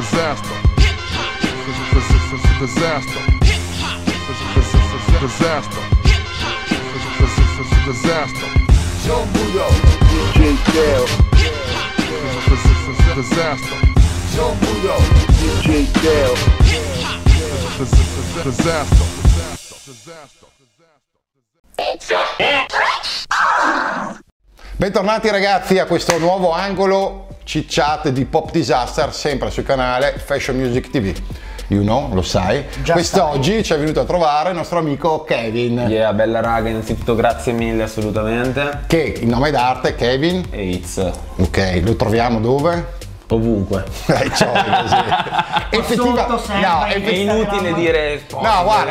disaster. Hip hop disaster. Hip hop disaster. Hip hop disaster. Joe Buyo, DJ Teo. Hip hop disaster. Joe Buyo, DJ Teo. Hip hop disaster. Bentornati ragazzi a questo nuovo angolo chit-chat di Pop Disaster, sempre sul canale Fashion Music TV. You know, lo sai. Quest'oggi ci è venuto a trovare il nostro amico Kevin. Yeah, bella raga, innanzitutto grazie mille, assolutamente. Che il nome d'arte è Kevin Haze. Ok, lo troviamo dove? Ovunque. È inutile dire. No, guarda,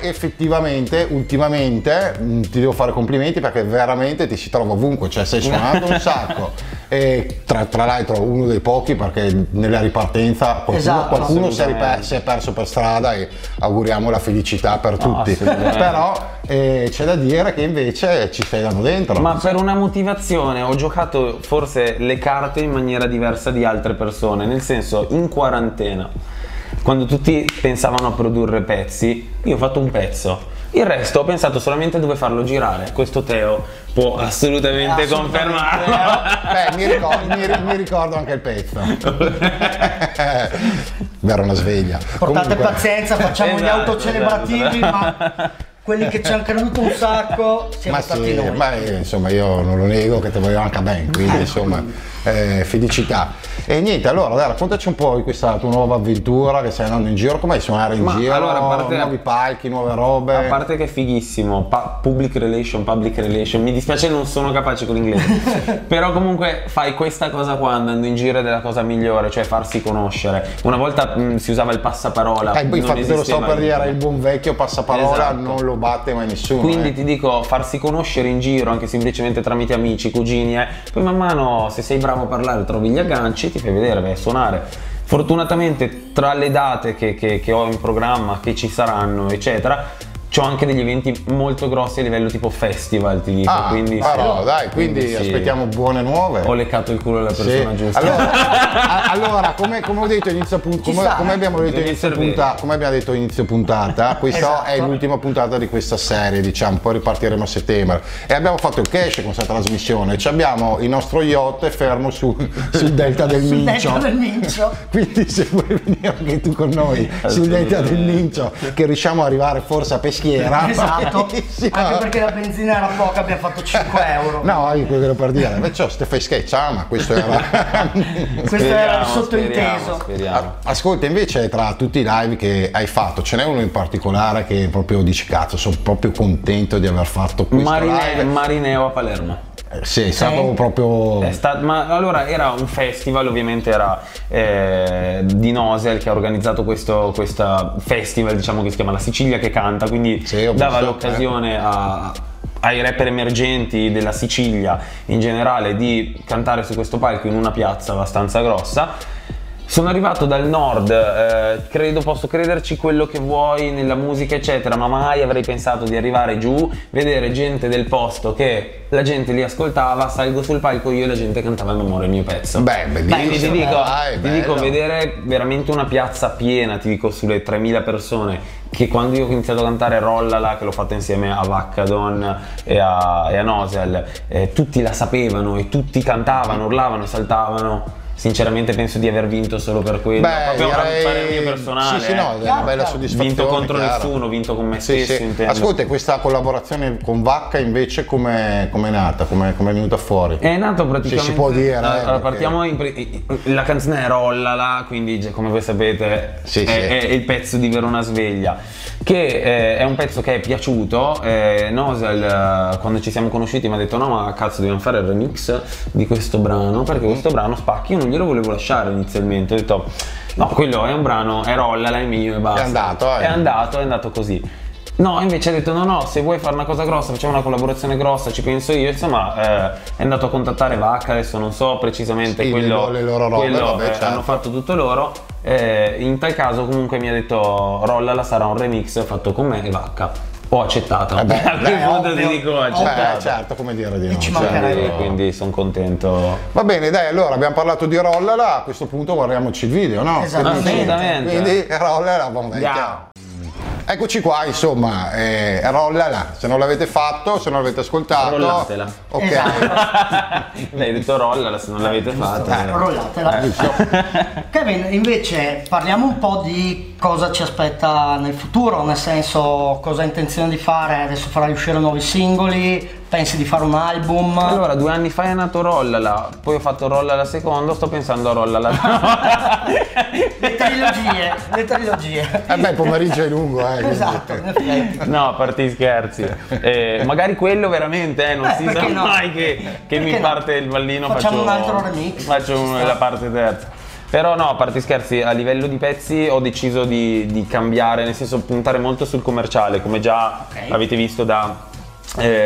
effettivamente, ultimamente ti devo fare complimenti perché veramente ti si trova ovunque, cioè sei suonato un sacco. E tra l'altro uno dei pochi, perché nella ripartenza qualcuno si è perso per strada, e auguriamo la felicità per tutti. Però c'è da dire che invece ci stai dando dentro. Ma per una motivazione, ho giocato forse le carte in maniera diversa di altre persone, nel senso, in quarantena, quando tutti pensavano a produrre pezzi, io ho fatto un pezzo. Il resto ho pensato solamente a dove farlo girare. Questo Teo può assolutamente confermarlo. Beh, mi ricordo anche il pezzo. Era una sveglia. Portate pazienza, facciamo gli autocelebrativi, ma quelli che ci hanno creduto un sacco siamo stati noi. Ma insomma, io non lo nego che te voglio anche bene, quindi insomma, felicità. E niente, allora dai, raccontaci un po' di questa tua nuova avventura che stai andando in giro. Come hai suonato in giro? Allora, nuovi palchi, nuove robe. A parte che è fighissimo, public relation, mi dispiace non sono capace con l'inglese. Però comunque fai questa cosa qua andando in giro ed è la cosa migliore, cioè farsi conoscere. Una volta si usava il passaparola. Infatti te lo sto per dire, il buon vecchio passaparola, esatto, non lo batte mai nessuno. Quindi ti dico, farsi conoscere in giro, anche semplicemente tramite amici, cugini, poi man mano se sei bravo a parlare trovi gli agganci, ti fai vedere, vai a suonare. Fortunatamente tra le date che ho in programma, che ci saranno eccetera, c'ho anche degli eventi molto grossi a livello tipo festival, ti dico. Quindi dai, quindi aspettiamo buone nuove. Ho leccato il culo alla persona giusta. Allora, come ho detto inizio puntata, come abbiamo detto inizio puntata, questa è l'ultima puntata di questa serie, diciamo, poi ripartiremo a settembre. E abbiamo fatto il cash con questa trasmissione, ci abbiamo il nostro yacht fermo sul delta del Mincio. Quindi se vuoi venire anche tu con noi sul delta del Mincio, che riusciamo ad arrivare forse a pescare. Esatto, anche perché la benzina era poca, abbiamo fatto 5 euro. No, io quello per dire, invece te fai scherza, ma questo era il sottointeso. Ascolta, invece tra tutti i live che hai fatto ce n'è uno in particolare che proprio dici cazzo, sono proprio contento di aver fatto questo live. Marineo a Palermo. Sì, è stato proprio... ma allora era un festival, ovviamente era di Nozel che ha organizzato questo festival, diciamo, che si chiama La Sicilia che canta, quindi dava l'occasione ai rapper emergenti della Sicilia in generale di cantare su questo palco in una piazza abbastanza grossa. Sono arrivato dal nord, credo, posso crederci quello che vuoi nella musica eccetera, ma mai avrei pensato di arrivare giù, vedere gente del posto che la gente li ascoltava, salgo sul palco io e la gente cantava a memoria il mio pezzo. Beh, bellissimo. Quindi ti dico, vedere veramente una piazza piena, ti dico sulle 3000 persone, che quando io ho iniziato a cantare Rollala, che l'ho fatta insieme a Wackadon e a Nozel, tutti la sapevano e tutti cantavano, urlavano e saltavano. Sinceramente penso di aver vinto solo per quello. Beh, proprio per il mio personale. Sì, no, è una bella soddisfazione. Vinto contro nessuno, vinto con me stesso. Ascolta, questa collaborazione con Vacca invece come è nata? Come è venuta fuori? È nato praticamente... Si può dire. Allora, partiamo la canzone è Rollala, quindi come voi sapete è il pezzo di Verona Sveglia, che è un pezzo che è piaciuto. Nozel, quando ci siamo conosciuti, mi ha detto no, ma cazzo, dobbiamo fare il remix di questo brano, perché questo brano spacchi. Io non glielo volevo lasciare inizialmente, ho detto no, quello è un brano, è Rollala, è mio e basta. È andato così. No, invece ha detto no, se vuoi fare una cosa grossa, facciamo una collaborazione grossa, ci penso io. Insomma, è andato a contattare Vacca, adesso non so precisamente quello, hanno fatto tutto loro. In tal caso comunque mi ha detto Rollala sarà un remix fatto con me e Vacca. Ho accettato. Certo, come dire di no. Ci mancherebbe, quindi sono contento. Va bene, dai, allora abbiamo parlato di Rollala, a questo punto guardiamoci il video, no? Assolutamente. Quindi Rollala, vabbè, ciao. Eccoci qua, insomma, Rollala, se non l'avete fatto, se non l'avete ascoltato, rollatela. Ok. Esatto. Lei ha detto Rollala, se non l'avete fatta. Rollatela. Kevin, invece parliamo un po' di cosa ci aspetta nel futuro, nel senso cosa hai intenzione di fare, adesso farai uscire nuovi singoli, pensi di fare un album? Allora, 2 anni fa è nato Rollala, poi ho fatto Rollala secondo, sto pensando a Rollala. le trilogie. Beh, il pomeriggio è lungo, esatto. No, a parte gli scherzi. Magari quello veramente, non si sa mai che mi parte il ballino. Facciamo un altro remix. Faccio la parte terza. Però no, a parte scherzi, a livello di pezzi ho deciso di cambiare, nel senso puntare molto sul commerciale, come già avete visto da...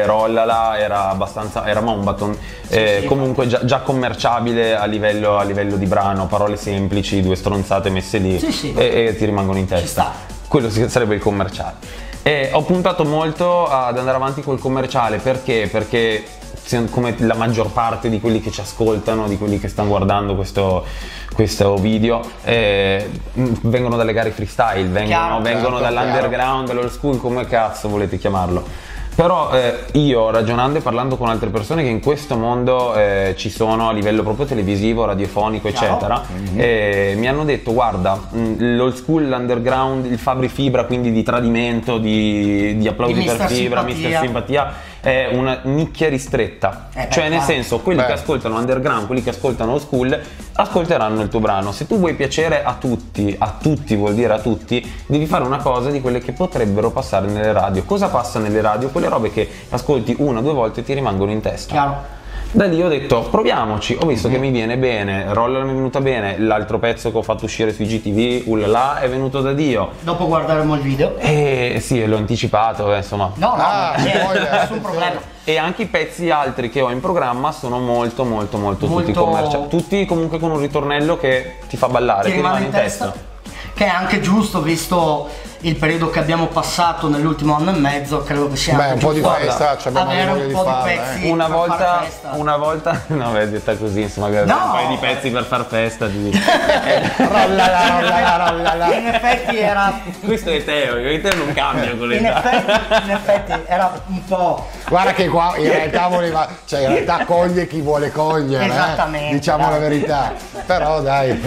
Rollala era abbastanza, era Mombaton, sì. Comunque già commerciabile a livello di brano, parole semplici, 2 stronzate messe lì, sì. E ti rimangono in testa, quello sarebbe il commerciale. E ho puntato molto ad andare avanti col commerciale, perché come la maggior parte di quelli che ci ascoltano, di quelli che stanno guardando questo video, vengono dalle gare freestyle, vengono dall'underground, dall'old school, come cazzo volete chiamarlo. Però io, ragionando e parlando con altre persone che in questo mondo ci sono a livello proprio televisivo, radiofonico, eccetera, mi hanno detto: guarda, l'old school, l'underground, il Fabri Fibra, quindi di tradimento, di applausi di per Mister Fibra, Simpatia. Mister Simpatia è una nicchia ristretta, cioè nel senso quelli che ascoltano underground, quelli che ascoltano old school ascolteranno il tuo brano. Se tu vuoi piacere a tutti vuol dire a tutti, devi fare una cosa di quelle che potrebbero passare nelle radio. Cosa passa nelle radio? Le robe che ascolti 1 o 2 volte e ti rimangono in testa. Chiaro. Da lì ho detto proviamoci, ho visto che mi viene bene, Rollala mi è venuta bene, l'altro pezzo che ho fatto uscire su IGTV, Ullala, è venuto da Dio. Dopo guarderemo il video. Sì, l'ho anticipato, insomma. Nessun problema. E anche i pezzi altri che ho in programma sono molto tutti commerciali, tutti comunque con un ritornello che ti fa ballare, ti rimane in testa. Che è anche giusto, visto il periodo che abbiamo passato nell'ultimo 1 anno e mezzo, credo che sia un po' di festa, abbiamo voglia di fare una volta, no, beh, detta così, insomma, un paio di pezzi per far festa di... Rollala. In effetti era... Questo è Teo, io e Teo non cambio con l'età. In effetti era un po'... Guarda che qua in realtà voleva, cioè in realtà coglie chi vuole cogliere, esattamente, diciamo la verità, però dai.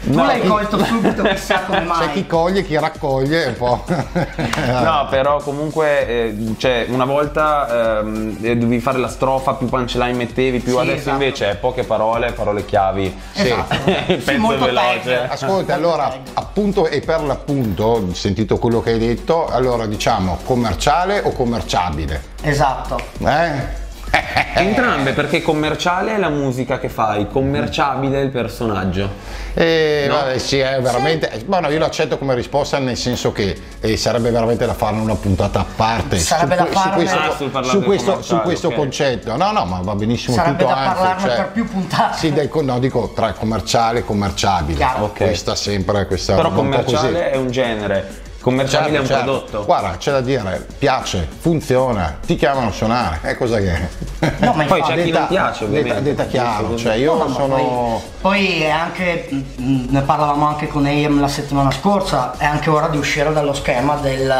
Tu l'hai colto subito, chissà come mai. C'è chi coglie, chi raccoglie. No, però comunque cioè, una volta dovevi fare la strofa, più punchline mettevi, più adesso invece è poche parole, parole chiavi. Penso veloce. Ascolta, allora, appunto e per l'appunto, ho sentito quello che hai detto, allora diciamo commerciale o commerciabile? Esatto. Entrambe, perché commerciale è la musica che fai, commerciabile è il personaggio. Vabbè, sì, è veramente. Sì. Bueno, io lo accetto come risposta, nel senso che sarebbe veramente da farne una puntata a parte. Sarebbe da farne su questo concetto. No, ma va benissimo. Sarebbe tutto, da parlarne, cioè, per più puntate. Sì, dico tra commerciale e commerciabile. Questa sempre questa. Però commerciale è un genere. Commerciabile è un prodotto. Guarda, c'è da dire, piace, funziona, ti chiamano a suonare, è cosa che è. No, ma poi c'è chi non piace, ovviamente. Detta chiaro, cioè io sono... Poi è anche, ne parlavamo anche con AM la settimana scorsa, è anche ora di uscire dallo schema del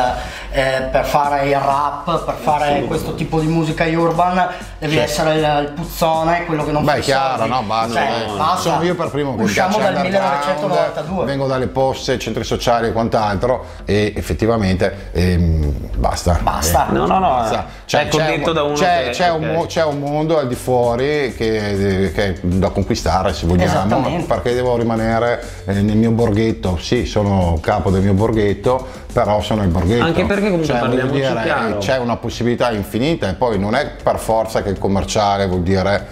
per fare il rap, per fare questo tipo di musica urban, devi essere il puzzone, quello che non fa. Beh, chiaro, no, basta. Sono io per primo. Usciamo dal 1992. Vengo dalle poste, centri sociali e quant'altro. E effettivamente basta. Basta. C'è un mondo al di fuori che è da conquistare, se vogliamo, perché devo rimanere nel mio borghetto. Sì, sono capo del mio borghetto, però sono il borghetto. Anche perché comunque c'è una possibilità infinita e poi non è per forza che il commerciale vuol dire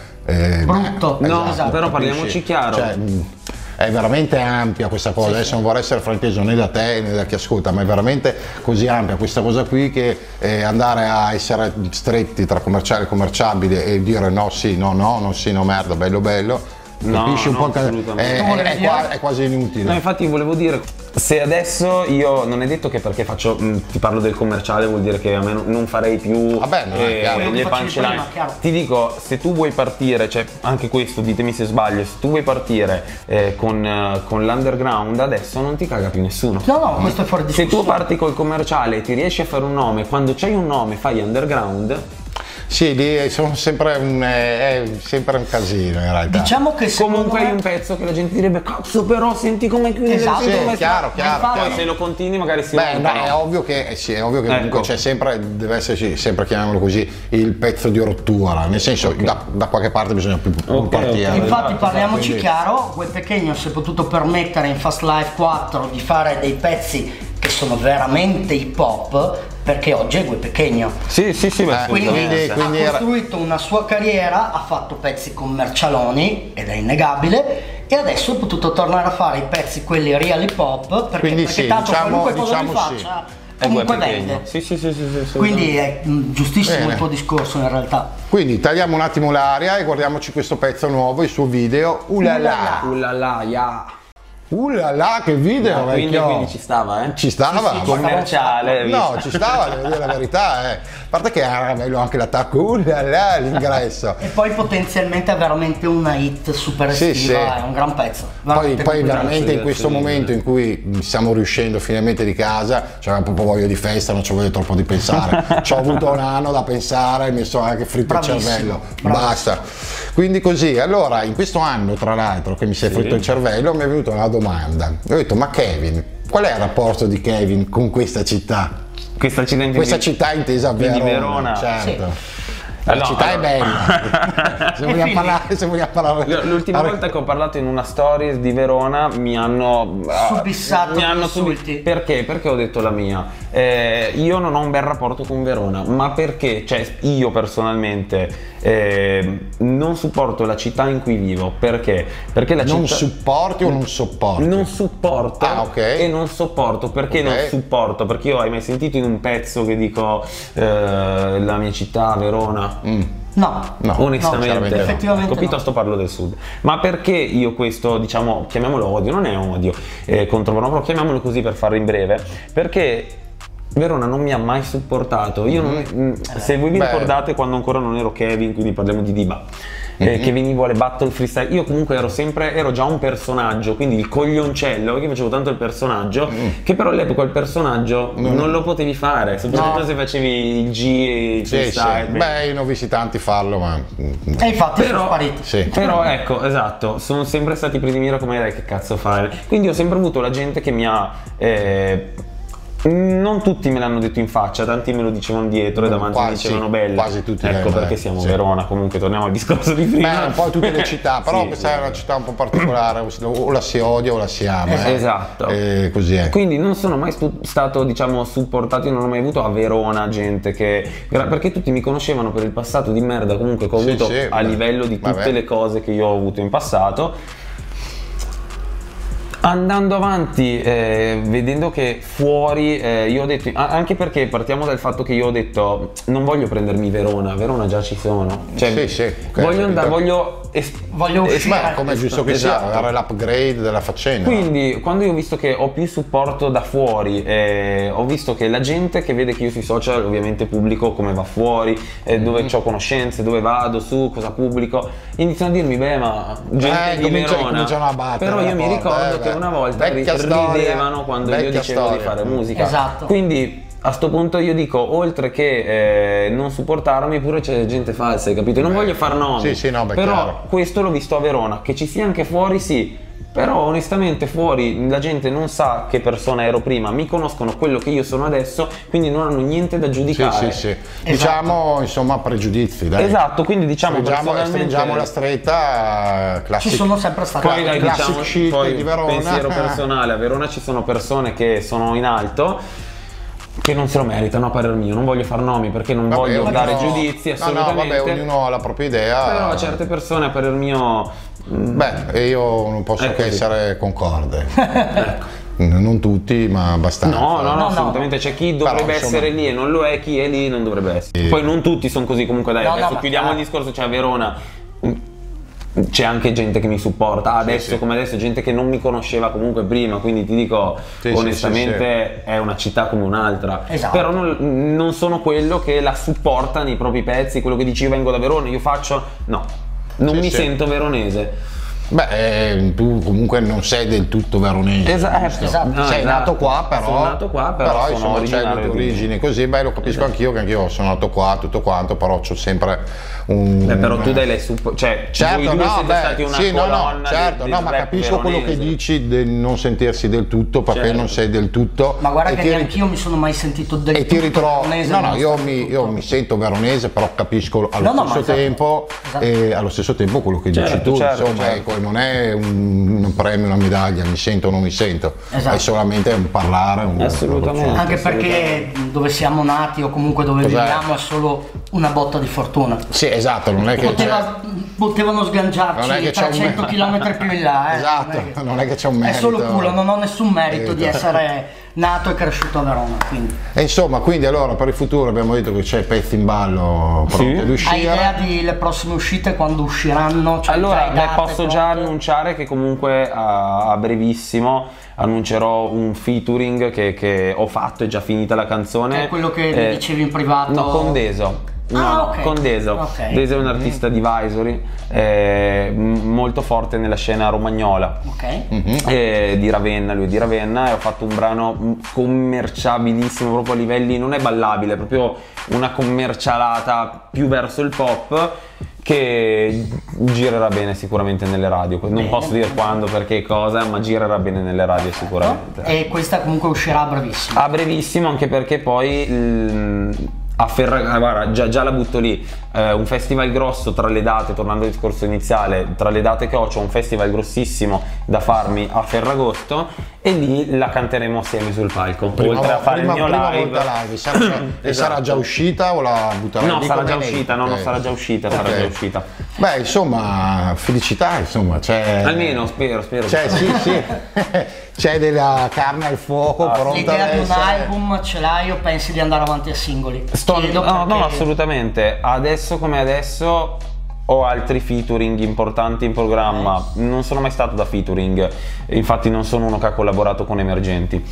brutto. Però parliamoci chiaro. Cioè, è veramente ampia questa cosa, adesso non vorrei essere frainteso né da te né da chi ascolta, ma è veramente così ampia questa cosa qui che andare a essere stretti tra commerciale e commerciabile e dire no, sì, no, no, no, sì, no, merda, bello, bello, No, capisci un po' è quasi inutile. No, infatti volevo dire, se adesso io non è detto che perché faccio, ti parlo del commerciale, vuol dire che a me non farei più. Vabbè, le punchline. Ti dico, se tu vuoi partire, cioè anche questo, ditemi se sbaglio, se tu vuoi partire con l'underground adesso non ti caga più nessuno. No, no, questo è fuori discussione. Se tu parti col commerciale e ti riesci a fare un nome, quando c'hai un nome fai underground. Sì, sono sempre è sempre un casino in realtà. Diciamo che comunque hai un pezzo che la gente direbbe cazzo, però senti come chiude. Esatto, sì, come chiaro. Se lo continui magari si è ovvio che sì, è ovvio che comunque c'è sempre, deve esserci sempre, chiamiamolo così, il pezzo di rottura, nel senso da qualche parte bisogna partire. Infatti parliamoci chiaro, quel pequeño si è potuto permettere in Fast Life 4 di fare dei pezzi che sono veramente hip hop, perché oggi è quel pequeño. Quindi ha costruito una sua carriera, ha fatto pezzi commercialoni ed è innegabile, e adesso è potuto tornare a fare i pezzi quelli real hip hop, perché tanto qualunque cosa li faccia comunque vende. Sì, quindi è giustissimo il tuo discorso in realtà. Quindi tagliamo un attimo l'aria e guardiamoci questo pezzo nuovo, il suo video Ulala. Ulala, che video! No, quindi ci stava, eh? Ci stava? Sì, commerciale. No, ci stava, devo dire la verità, eh. A parte che era bello anche l'attacco, ulala, l'ingresso. E poi potenzialmente è veramente una hit super estiva, è un gran pezzo. Poi veramente in questo momento in cui stiamo riuscendo finalmente di casa, c'era proprio voglia di festa, non ci voglio troppo di pensare. Ci ho avuto un anno da pensare, mi sono anche fritto il cervello. Bravissimo. Basta. Quindi così, allora, in questo anno, tra l'altro, che mi si è fritto il cervello, mi è venuto la domanda. Ho detto, ma Kevin, qual è il rapporto di Kevin con questa città? Questa città intesa a Verona, certo. Sì. La città è bella. se vogliamo parlare. L'ultima volta che ho parlato in una stories di Verona mi hanno subissato. Perché? Perché ho detto la mia. Io non ho un bel rapporto con Verona, ma perché? Cioè, io personalmente non supporto la città in cui vivo. Perché? Perché la città. Non supporti o non sopporti? Non supporto. Ah, ok. E non sopporto. Perché non supporto? Perché io, hai mai sentito in un pezzo che dico la mia città, Verona? No, onestamente effettivamente piuttosto parlo del sud. Ma perché io questo, diciamo, chiamiamolo odio, non è odio contro Verona, però chiamiamolo così per farlo in breve, perché Verona non mi ha mai supportato. Io se voi vi ricordate quando ancora non ero Kevin, quindi parliamo di Diba, che venivo alle battle freestyle, io comunque ero già un personaggio, quindi il coglioncello, che facevo tanto il personaggio, che però all'epoca il personaggio non lo potevi fare, soprattutto se facevi il G e il freestyle. Beh, i novicitanti farlo, ma... E infatti sono spariti. Però ecco, esatto, sono sempre stati presi in mira come che cazzo fare. Quindi ho sempre avuto la gente che mi ha... non tutti me l'hanno detto in faccia, tanti me lo dicevano dietro e davanti mi dicevano bello. Quasi tutti. Ecco perché siamo Verona, comunque torniamo al discorso di prima. Beh, un po' tutte le città, però questa è una città un po' particolare, o la si odia o la si ama. Esatto. Così è. Quindi non sono mai stato, diciamo, supportato, io non ho mai avuto a Verona gente che... Perché tutti mi conoscevano per il passato di merda comunque che ho avuto a livello di tutte le cose che io ho avuto in passato. Andando avanti, vedendo che fuori, io ho detto, anche perché partiamo dal fatto che io ho detto non voglio prendermi Verona già ci sono, cioè, voglio andare, voglio uscire, come è giusto che sia, dare l'upgrade della faccenda. Quindi quando io ho visto che ho più supporto da fuori, ho visto che la gente che vede che io sui social ovviamente pubblico come va fuori, dove ho conoscenze, dove vado, su cosa pubblico, iniziano a dirmi beh ma gente di Verona, però io mi ricordo che una volta ridevano quando io dicevo di fare musica. Esatto. Quindi a sto punto io dico, oltre che non supportarmi, pure c'è gente falsa, hai capito? Non voglio far nomi, però questo l'ho visto a Verona, che ci sia anche fuori però onestamente fuori la gente non sa che persona ero prima, mi conoscono quello che io sono adesso, quindi non hanno niente da giudicare. Esatto. Diciamo insomma pregiudizi, dai. Esatto, quindi diciamo stringiamo la stretta classica. Ci sono sempre stati poi di Verona. Pensiero personale, a Verona ci sono persone che sono in alto che non se lo meritano a parer mio, non voglio far nomi perché non voglio dare giudizi assolutamente. Vabbè, ognuno ha la propria idea. Però a certe persone a parer mio io non posso che essere concorde. Non tutti, ma abbastanza. No, assolutamente. C'è chi dovrebbe essere lì e non lo è, chi è lì non dovrebbe essere. Poi non tutti sono così, comunque dai, adesso chiudiamo il discorso, cioè a Verona c'è anche gente che mi supporta adesso, sì, come adesso, gente che non mi conosceva comunque prima, quindi ti dico, sì, onestamente sì, sì, è una città come un'altra, esatto. Però non sono quello che la supporta nei propri pezzi, quello che dici vengo da Verona, io faccio, no, non sì, mi sì, sento veronese. Beh, tu comunque non sei del tutto veronese, esatto, esatto. No, sei esatto, nato qua, però sono nato qua, però sono originario, origini così, beh, lo capisco, esatto, anch'io, che anch'io sono nato qua, tutto quanto, però c'ho sempre un... Beh, però tu dai le cioè, certo, voi due no, siete beh, stati una sì, colonna no, no, certo, del no, ma capisco veronese, quello che dici del non sentirsi del tutto, perché certo, non sei del tutto. Ma guarda che neanche io mi sono mai sentito del tutto veronese. No, no, io mi sento veronese, però capisco allo stesso tempo quello che dici tu, insomma. Ecco, non è un premio, una medaglia, mi sento o non mi sento, esatto, è solamente un parlare, un assolutamente, anche assolutamente, perché dove siamo nati o comunque dove viviamo è solo una botta di fortuna, sì, esatto, non è che potevano sganciarci per 100 km più in là, esatto, non è che c'è un merito, è solo culo, non ho nessun merito di essere nato e cresciuto a Verona, quindi. E insomma, quindi allora per il futuro abbiamo detto che c'è pezzi in ballo pronti, sì, ad uscire. Hai idea delle prossime uscite, quando usciranno? Cioè, allora, beh, posso già annunciare che comunque a brevissimo annuncerò un featuring che ho fatto, è già finita la canzone. Che è quello che mi dicevi in privato? No, con DESO. No, ah, okay, con DESO. Okay. DESO è un artista advisory molto forte nella scena romagnola, okay, di Ravenna, lui è di Ravenna, e ho fatto un brano commerciabilissimo proprio a livelli, non è ballabile, è proprio una commercialata più verso il pop, che girerà bene sicuramente nelle radio, non bene, posso dire quando, perché cosa, ma girerà bene nelle radio, certo, sicuramente. E questa comunque uscirà a brevissimo? A brevissimo, anche perché poi... a Ferragosto, guarda, già la butto lì, un festival grosso tra le date, tornando al discorso iniziale, tra le date che ho, c'è un festival grossissimo da farmi a Ferragosto, e lì la canteremo assieme sul palco, prima, oltre a fare il mio live. E esatto, sarà già uscita o la butterai? No, sarà già uscita, no, non sarà già uscita, okay, sarà già uscita. Beh, insomma, felicità, insomma, c'è... Almeno, spero. Cioè, sì, sì. C'è della carne al fuoco, pronta. L'idea di un album ce l'hai o pensi di andare avanti a singoli? No, assolutamente. Adesso come adesso ho altri featuring importanti in programma. Non sono mai stato da featuring, infatti non sono uno che ha collaborato con emergenti.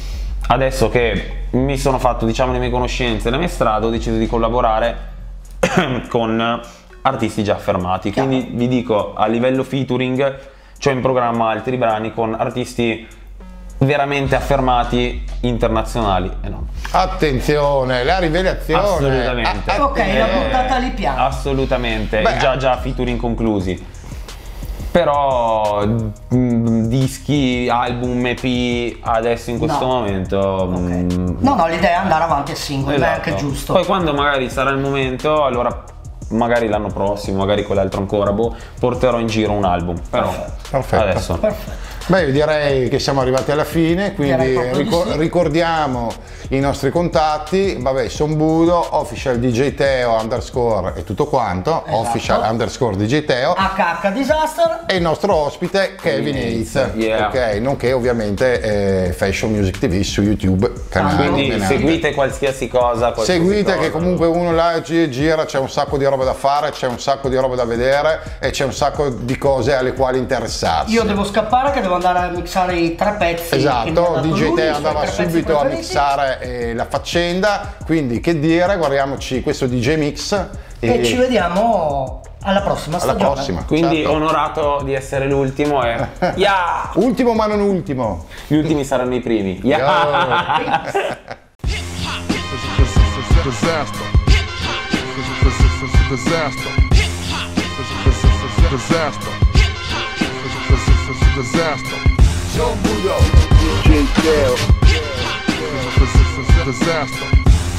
Adesso che mi sono fatto, diciamo, le mie conoscenze, la mia strada, ho deciso di collaborare con artisti già affermati. Quindi vi dico, a livello featuring c'ho in programma altri brani con artisti veramente affermati, internazionali, no. Attenzione, la rivelazione, assolutamente, ok, la portata lì piano, assolutamente. Beh, già featuring conclusi, però dischi, album, EP adesso in questo momento, okay, no, l'idea è andare avanti a singolo, esatto, è anche giusto, poi quando magari sarà il momento, allora magari l'anno prossimo, magari quell'altro ancora, boh, porterò in giro un album, però perfetto. Adesso perfetto. Beh, io direi che siamo arrivati alla fine, quindi ricordiamo i nostri contatti, vabbè, Sombudo, official DJ Teo _ e tutto quanto, esatto, official _ DJ Teo, HH Disaster, e il nostro ospite Kevin Haze, yeah, ok, nonché ovviamente Fashion Music TV su YouTube, canale, quindi seguite qualsiasi cosa, che comunque uno là gira, c'è un sacco di roba da fare, c'è un sacco di roba da vedere e c'è un sacco di cose alle quali interessarsi. Io devo scappare che devo andare a mixare i tre pezzi, esatto, DJ Teo andava subito a mixare la faccenda, quindi che dire, guardiamoci questo DJ Mix e ci vediamo alla prossima stagione, quindi certo, onorato di essere l'ultimo, yeah! Ultimo ma non ultimo, gli ultimi saranno i primi, yeah! Disaster. Sombudo, DJ Teo. Disaster.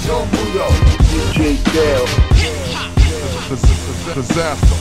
Sombudo, DJ Teo. Disaster.